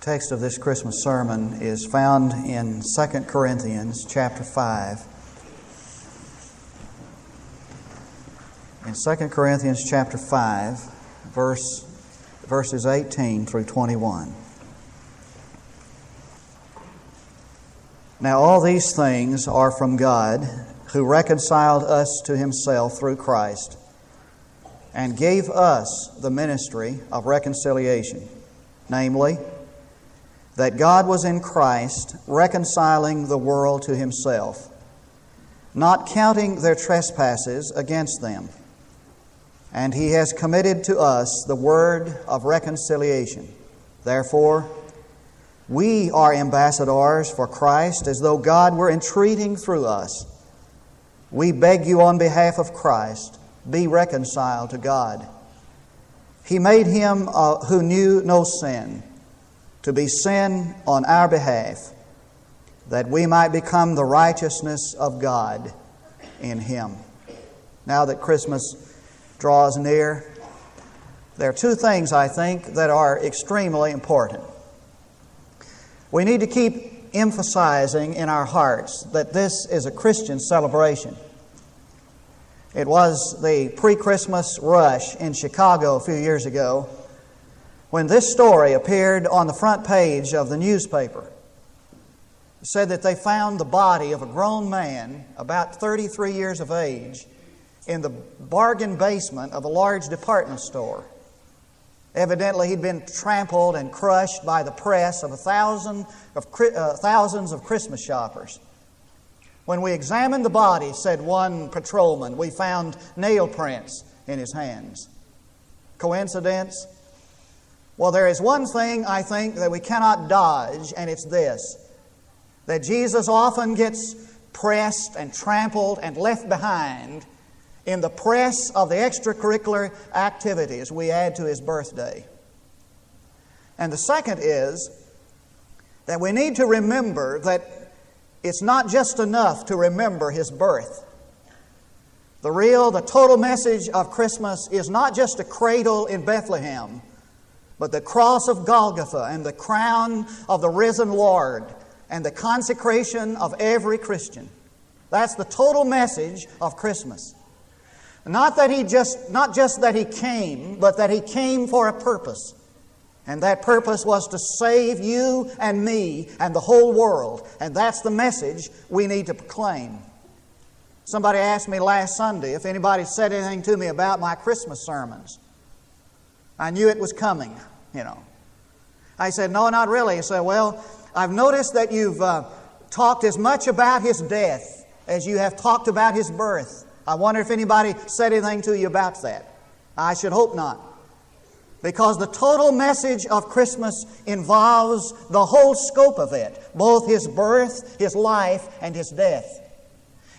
The text of this Christmas sermon is found in 2 Corinthians chapter 5. In 2 Corinthians chapter 5, verses 18 through 21. Now all these things are from God, who reconciled us to Himself through Christ, and gave us the ministry of reconciliation, namely, that God was in Christ reconciling the world to Himself, not counting their trespasses against them, and He has committed to us the word of reconciliation. Therefore, we are ambassadors for Christ, as though God were entreating through us. We beg you on behalf of Christ, be reconciled to God. He made Him who knew no sin to be sin on our behalf, that we might become the righteousness of God in Him. Now that Christmas draws near, there are two things, I think, that are extremely important. We need to keep emphasizing in our hearts that this is a Christian celebration. It was the pre-Christmas rush in Chicago a few years ago when this story appeared on the front page of the newspaper. It said that they found the body of a grown man about 33 years of age in the bargain basement of a large department store. Evidently, he'd been trampled and crushed by the press of thousands of Christmas shoppers. When we examined the body, said one patrolman, we found nail prints in his hands. Coincidence? Well, there is one thing, I think, that we cannot dodge, and it's this: that Jesus often gets pressed and trampled and left behind in the press of the extracurricular activities we add to His birthday. And the second is that we need to remember that it's not just enough to remember His birth. The total message of Christmas is not just a cradle in Bethlehem, but the cross of Golgotha and the crown of the risen Lord and the consecration of every Christian. That's the total message of Christmas. Not just that He came, but that He came for a purpose. And that purpose was to save you and me and the whole world. And that's the message we need to proclaim. Somebody asked me last Sunday if anybody said anything to me about my Christmas sermons. I knew it was coming, you know. I said, no, not really. He said, well, I've noticed that you've talked as much about His death as you have talked about His birth. I wonder if anybody said anything to you about that. I should hope not. Because the total message of Christmas involves the whole scope of it, both His birth, His life, and His death.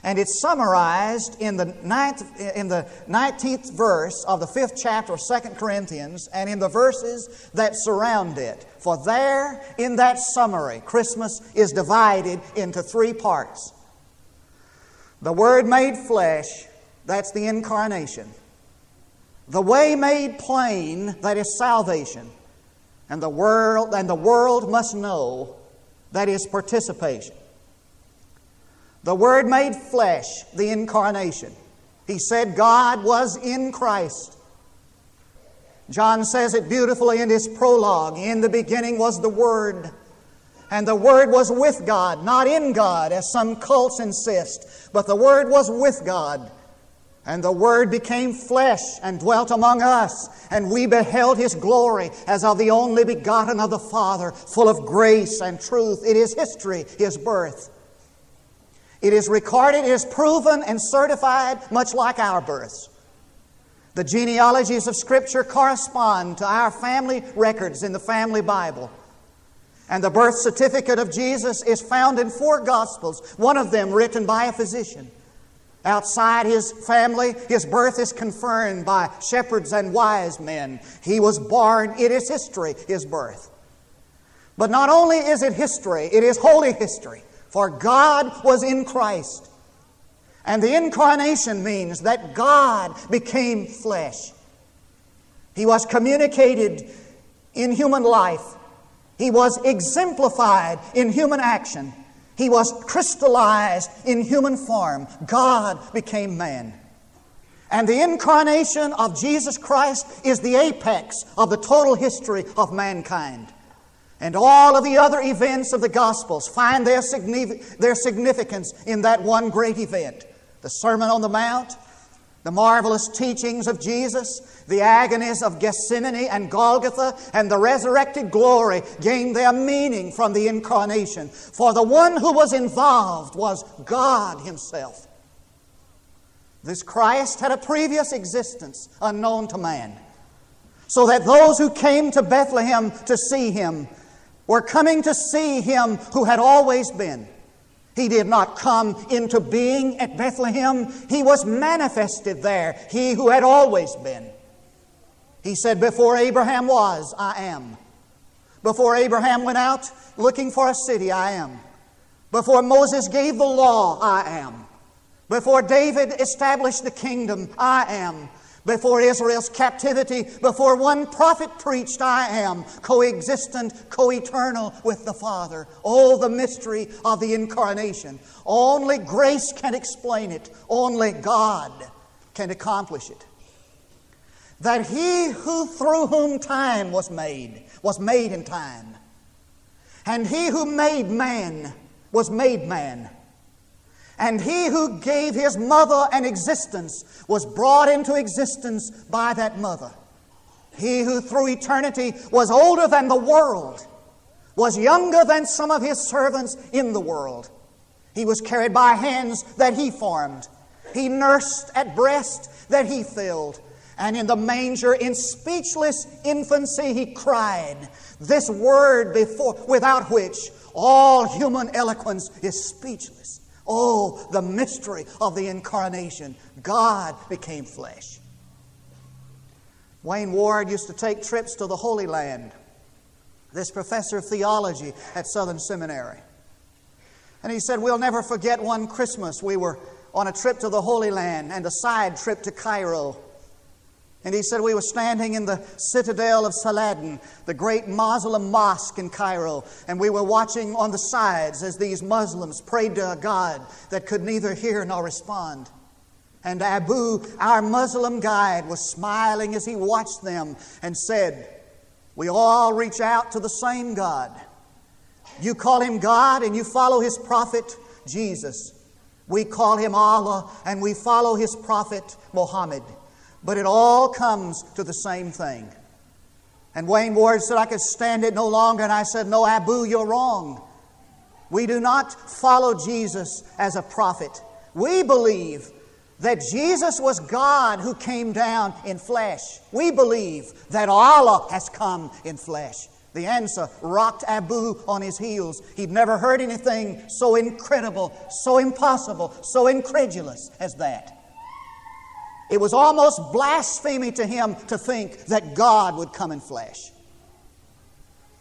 And it's summarized in the 19th verse of the 5th chapter of 2 Corinthians and in the verses that surround it. For there, in that summary, Christmas is divided into three parts. The Word made flesh, that's the incarnation. The way made plain, that is salvation. And the world must know, that is participation. The Word made flesh, the incarnation. He said God was in Christ. John says it beautifully in his prologue, in the beginning was the Word, and the Word was with God, not in God, as some cults insist, but the Word was with God, and the Word became flesh and dwelt among us, and we beheld His glory as of the only begotten of the Father, full of grace and truth. It is history, His birth. It is recorded, it is proven and certified, much like our births. The genealogies of Scripture correspond to our family records in the family Bible. And the birth certificate of Jesus is found in 4 Gospels, one of them written by a physician. Outside his family, his birth is confirmed by shepherds and wise men. He was born, it is history, His birth. But not only is it history, it is holy history. For God was in Christ. And the incarnation means that God became flesh. He was communicated in human life. He was exemplified in human action. He was crystallized in human form. God became man. And the incarnation of Jesus Christ is the apex of the total history of mankind. And all of the other events of the Gospels find their significance in that one great event. The Sermon on the Mount, the marvelous teachings of Jesus, the agonies of Gethsemane and Golgotha, and the resurrected glory gained their meaning from the incarnation. For the one who was involved was God Himself. This Christ had a previous existence unknown to man, so that those who came to Bethlehem to see Him were coming to see Him who had always been. He did not come into being at Bethlehem. He was manifested there, He who had always been. He said, before Abraham was, I am. Before Abraham went out looking for a city, I am. Before Moses gave the law, I am. Before David established the kingdom, I am. Before Israel's captivity, before one prophet preached, I am, coexistent, co-eternal with the Father. Oh, the mystery of the incarnation. Only grace can explain it. Only God can accomplish it. That He who through whom time was made in time. And He who made man was made man. And He who gave His mother an existence was brought into existence by that mother. He who through eternity was older than the world, was younger than some of His servants in the world. He was carried by hands that He formed. He nursed at breast that He filled. And in the manger, in speechless infancy, He cried, this word before, without which all human eloquence is speechless. Oh, the mystery of the incarnation. God became flesh. Wayne Ward used to take trips to the Holy Land, this professor of theology at Southern Seminary. And he said, we'll never forget one Christmas. We were on a trip to the Holy Land and a side trip to Cairo. And he said, we were standing in the citadel of Saladin, the great Muslim mosque in Cairo, and we were watching on the sides as these Muslims prayed to a God that could neither hear nor respond. And Abu, our Muslim guide, was smiling as he watched them and said, we all reach out to the same God. You call Him God and you follow His prophet, Jesus. We call Him Allah and we follow His prophet, Muhammad. But it all comes to the same thing. And Wayne Ward said, I could stand it no longer. And I said, no, Abu, you're wrong. We do not follow Jesus as a prophet. We believe that Jesus was God who came down in flesh. We believe that Allah has come in flesh. The answer rocked Abu on his heels. He'd never heard anything so incredible, so impossible, so incredulous as that. It was almost blasphemy to him to think that God would come in flesh.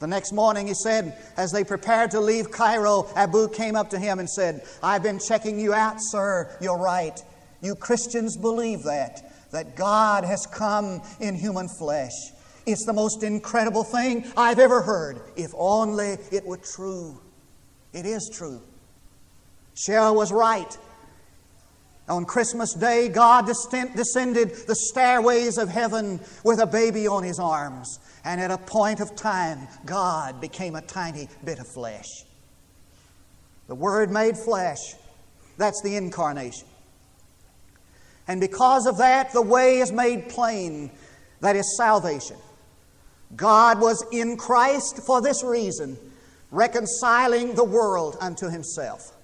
The next morning, he said, as they prepared to leave Cairo, Abu came up to him and said, I've been checking you out, sir. You're right. You Christians believe that God has come in human flesh. It's the most incredible thing I've ever heard. If only it were true. It is true. Sheryl was right. On Christmas Day, God descended the stairways of heaven with a baby on His arms. And at a point of time, God became a tiny bit of flesh. The Word made flesh. That's the incarnation. And because of that, the way is made plain. That is salvation. God was in Christ for this reason, reconciling the world unto Himself.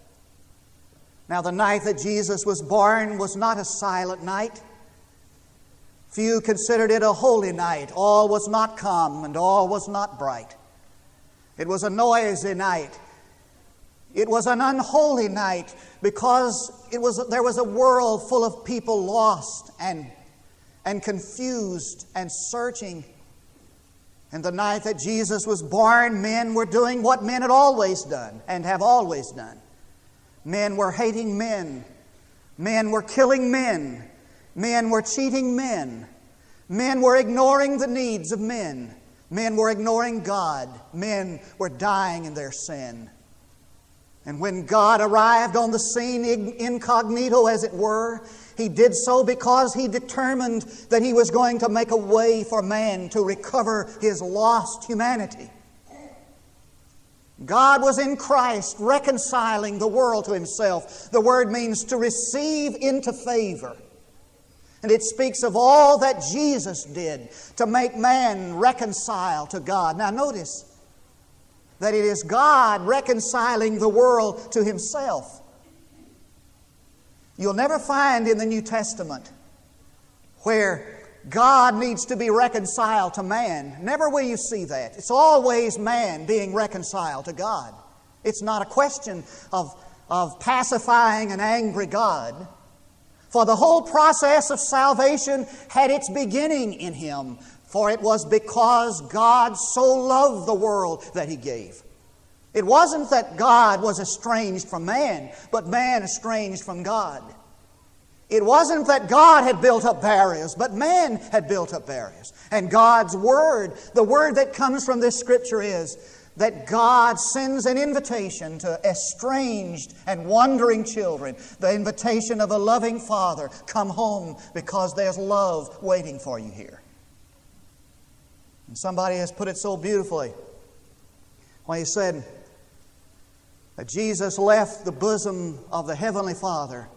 Now, the night that Jesus was born was not a silent night. Few considered it a holy night. All was not calm and all was not bright. It was a noisy night. It was an unholy night because there was a world full of people lost and confused and searching. And the night that Jesus was born, men were doing what men had always done and have always done. Men were hating men. Men were killing men. Men were cheating men. Men were ignoring the needs of men. Men were ignoring God. Men were dying in their sin. And when God arrived on the scene, incognito as it were, He did so because He determined that He was going to make a way for man to recover his lost humanity. God was in Christ reconciling the world to Himself. The word means to receive into favor. And it speaks of all that Jesus did to make man reconcile to God. Now notice that it is God reconciling the world to Himself. You'll never find in the New Testament where God needs to be reconciled to man. Never will you see that. It's always man being reconciled to God. It's not a question of pacifying an angry God. For the whole process of salvation had its beginning in Him. For it was because God so loved the world that He gave. It wasn't that God was estranged from man, but man estranged from God. It wasn't that God had built up barriers, but man had built up barriers. And God's Word, the word that comes from this Scripture is that God sends an invitation to estranged and wandering children, the invitation of a loving Father, come home because there's love waiting for you here. And somebody has put it so beautifully when he said, that Jesus left the bosom of the Heavenly Father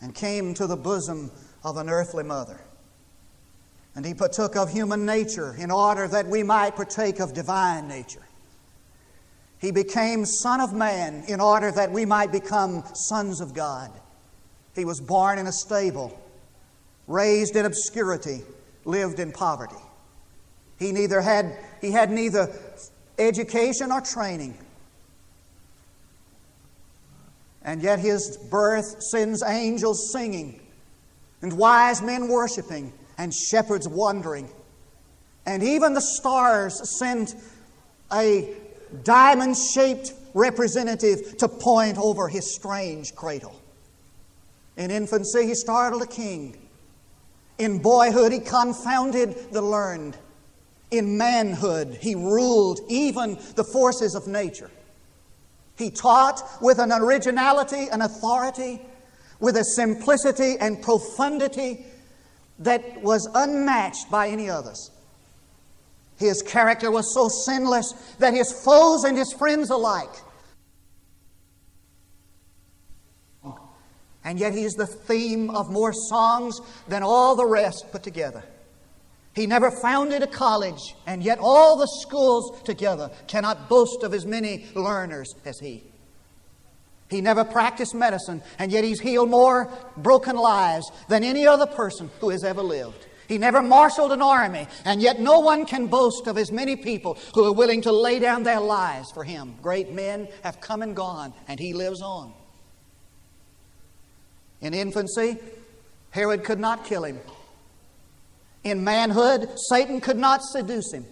and came to the bosom of an earthly mother. And He partook of human nature in order that we might partake of divine nature. He became Son of Man in order that we might become sons of God. He was born in a stable, raised in obscurity, lived in poverty. He had neither education or training. And yet His birth sends angels singing, and wise men worshiping, and shepherds wandering. And even the stars send a diamond-shaped representative to point over His strange cradle. In infancy, He startled a king. In boyhood, He confounded the learned. In manhood, He ruled even the forces of nature. He taught with an originality and authority, with a simplicity and profundity that was unmatched by any others. His character was so sinless that His foes and His friends alike. And yet He is the theme of more songs than all the rest put together. He never founded a college, and yet all the schools together cannot boast of as many learners as He. He never practiced medicine, and yet He's healed more broken lives than any other person who has ever lived. He never marshaled an army, and yet no one can boast of as many people who are willing to lay down their lives for Him. Great men have come and gone, and He lives on. In infancy, Herod could not kill Him. In manhood, Satan could not seduce Him.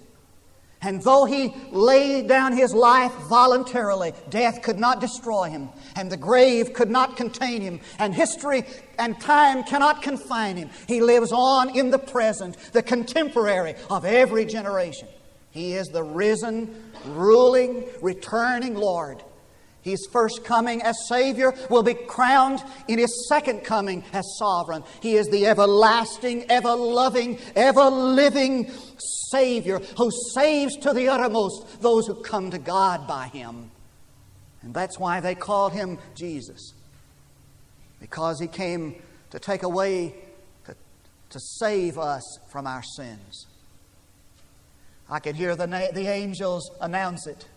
And though He laid down His life voluntarily, death could not destroy Him, and the grave could not contain Him, and history and time cannot confine Him. He lives on in the present, the contemporary of every generation. He is the risen, ruling, returning Lord. His first coming as Savior will be crowned in His second coming as Sovereign. He is the everlasting, ever-loving, ever-living Savior who saves to the uttermost those who come to God by Him. And that's why they called Him Jesus, because He came to take away, to save us from our sins. I could hear the angels announce it.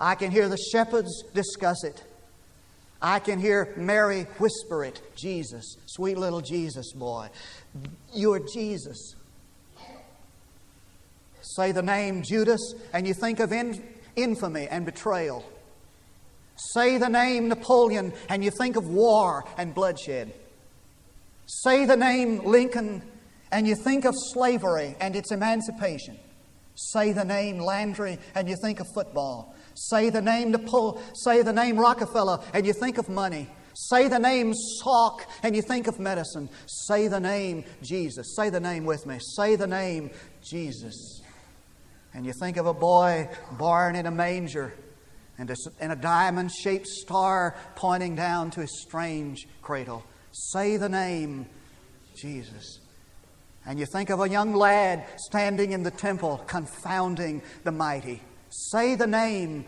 I can hear the shepherds discuss it. I can hear Mary whisper it. Jesus, sweet little Jesus boy, you're Jesus. Say the name Judas and you think of infamy and betrayal. Say the name Napoleon and you think of war and bloodshed. Say the name Lincoln and you think of slavery and its emancipation. Say the name Landry and you think of football. Say the name Napoleon, say the name Rockefeller, and you think of money. Say the name Salk, and you think of medicine. Say the name Jesus. Say the name with me. Say the name Jesus. And you think of a boy born in a manger and a diamond-shaped star pointing down to his strange cradle. Say the name, Jesus. And you think of a young lad standing in the temple confounding the mighty. Say the name,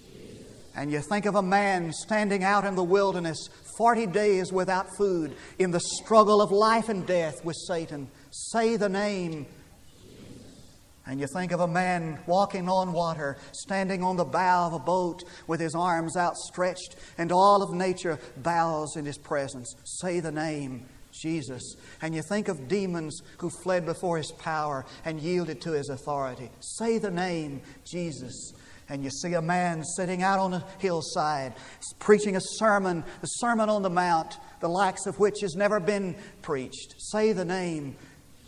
Jesus. And you think of a man standing out in the wilderness 40 days without food in the struggle of life and death with Satan. Say the name, Jesus. And you think of a man walking on water, standing on the bow of a boat with his arms outstretched, and all of nature bows in his presence. Say the name, Jesus. And you think of demons who fled before His power and yielded to His authority. Say the name, Jesus. And you see a man sitting out on a hillside preaching a sermon, the Sermon on the Mount, the likes of which has never been preached. Say the name,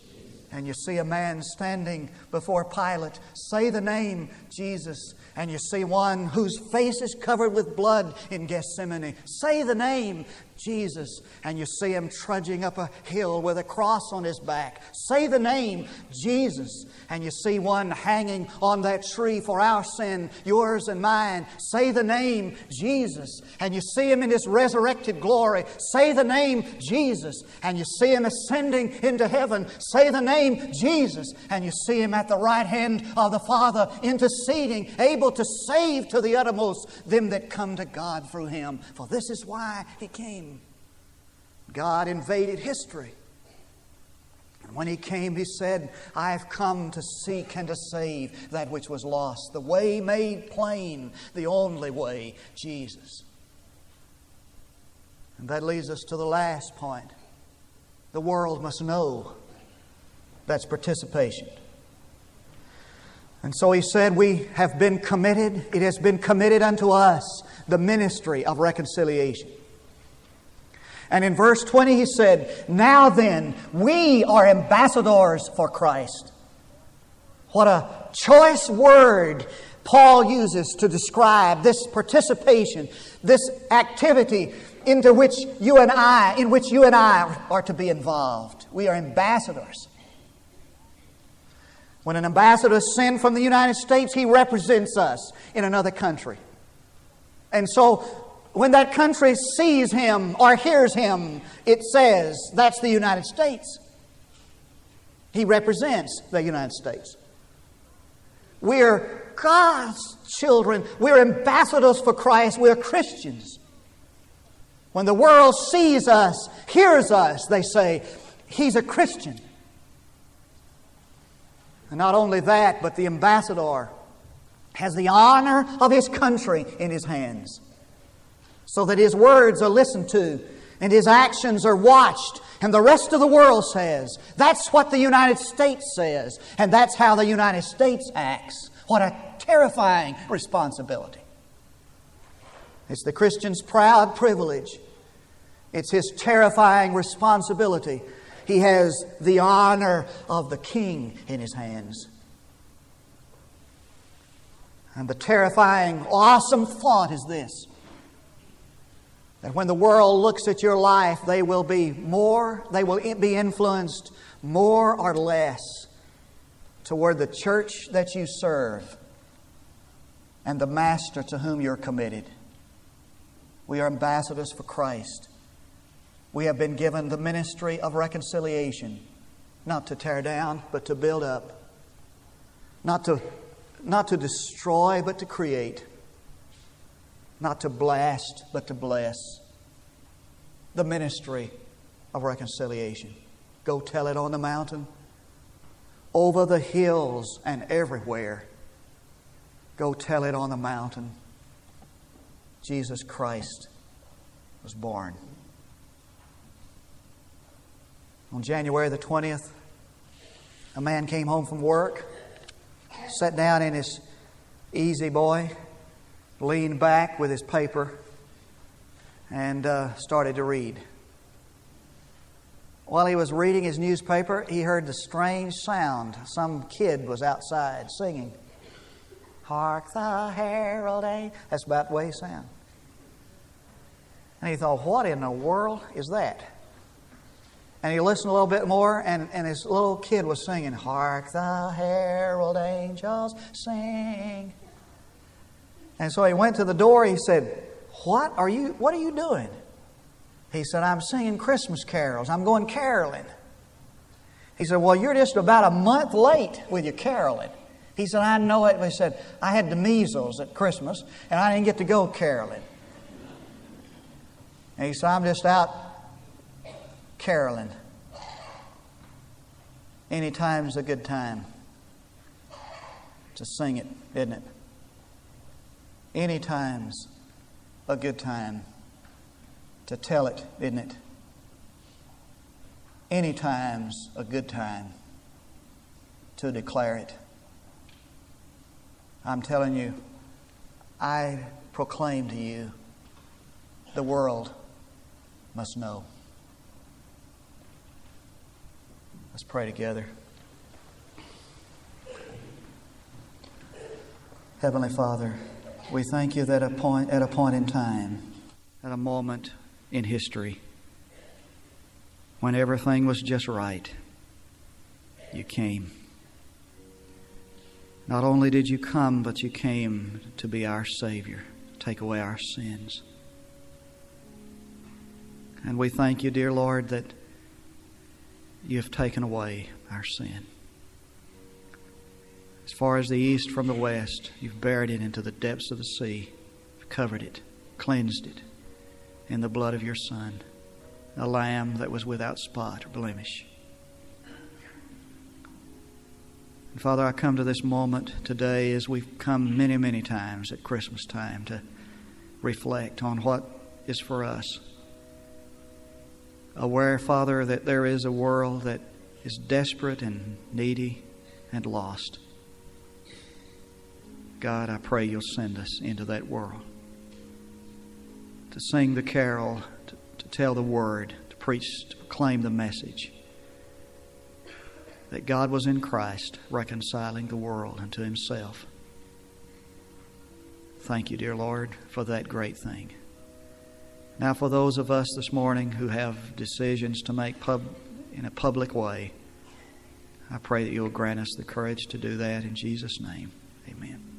Jesus. And you see a man standing before Pilate. Say the name, Jesus. And you see one whose face is covered with blood in Gethsemane. Say the name, Jesus. And you see him trudging up a hill with a cross on his back. Say the name, Jesus. And you see one hanging on that tree for our sin, yours and mine. Say the name, Jesus. And you see him in his resurrected glory. Say the name, Jesus. And you see him ascending into heaven. Say the name, Jesus. And you see him at the right hand of the Father, interceding, able to save to the uttermost them that come to God through him. For this is why he came. God invaded history. And when He came, He said, I have come to seek and to save that which was lost. The way made plain, the only way, Jesus. And that leads us to the last point. The world must know. That's participation. And so He said, we have been committed. It has been committed unto us the ministry of reconciliation. And in verse 20 he said, now then, we are ambassadors for Christ. What a choice word Paul uses to describe this participation, this activity in which you and I are to be involved. We are ambassadors. When an ambassador is sent from the United States, he represents us in another country. And so when that country sees him or hears him, it says, that's the United States. He represents the United States. We're God's children. We're ambassadors for Christ. We're Christians. When the world sees us, hears us, they say, he's a Christian. And not only that, but the ambassador has the honor of his country in his hands, so that his words are listened to and his actions are watched. And the rest of the world says, that's what the United States says. And that's how the United States acts. What a terrifying responsibility. It's the Christian's proud privilege. It's his terrifying responsibility. He has the honor of the King in his hands. And the terrifying, awesome thought is this: and when the world looks at your life, they will be influenced more or less toward the church that you serve and the master to whom you're committed. We are ambassadors for Christ. We have been given the ministry of reconciliation, not to tear down, but to build up, not to destroy, but to create, not to blast, but to bless. The ministry of reconciliation. Go tell it on the mountain, over the hills and everywhere. Go tell it on the mountain. Jesus Christ was born. On January the 20th, a man came home from work, sat down in his easy boy, leaned back with his paper and started to read. While he was reading his newspaper, he heard the strange sound. Some kid was outside singing, "Hark the Herald Angels." That's about the way he sounded. And he thought, what in the world is that? And he listened a little bit more, and his little kid was singing, "Hark the herald angels sing." And so he went to the door. He said, What are you doing? He said, "I'm singing Christmas carols. I'm going caroling." He said, "Well, you're just about a month late with your caroling." He said, "I know it." He said, "I had the measles at Christmas, and I didn't get to go caroling." And he said, "I'm just out caroling. Any time's a good time to sing it, isn't it? Any time's a good time to tell it, isn't it? Any time's a good time to declare it." I'm telling you, I proclaim to you, the world must know. Let's pray together. Heavenly Father, we thank you that at a point in time, at a moment in history, when everything was just right, you came. Not only did you come, but you came to be our Savior, take away our sins. And we thank you, dear Lord, that you have taken away our sin. As far as the east from the west, you've buried it into the depths of the sea, covered it, cleansed it in the blood of your Son, a lamb that was without spot or blemish. And Father, I come to this moment today as we've come many, many times at Christmas time to reflect on what is for us. Aware, Father, that there is a world that is desperate and needy and lost. God, I pray you'll send us into that world to sing the carol, to tell the word, to preach, to proclaim the message that God was in Christ reconciling the world unto himself. Thank you, dear Lord, for that great thing. Now, for those of us this morning who have decisions to make in a public way, I pray that you'll grant us the courage to do that in Jesus' name. Amen.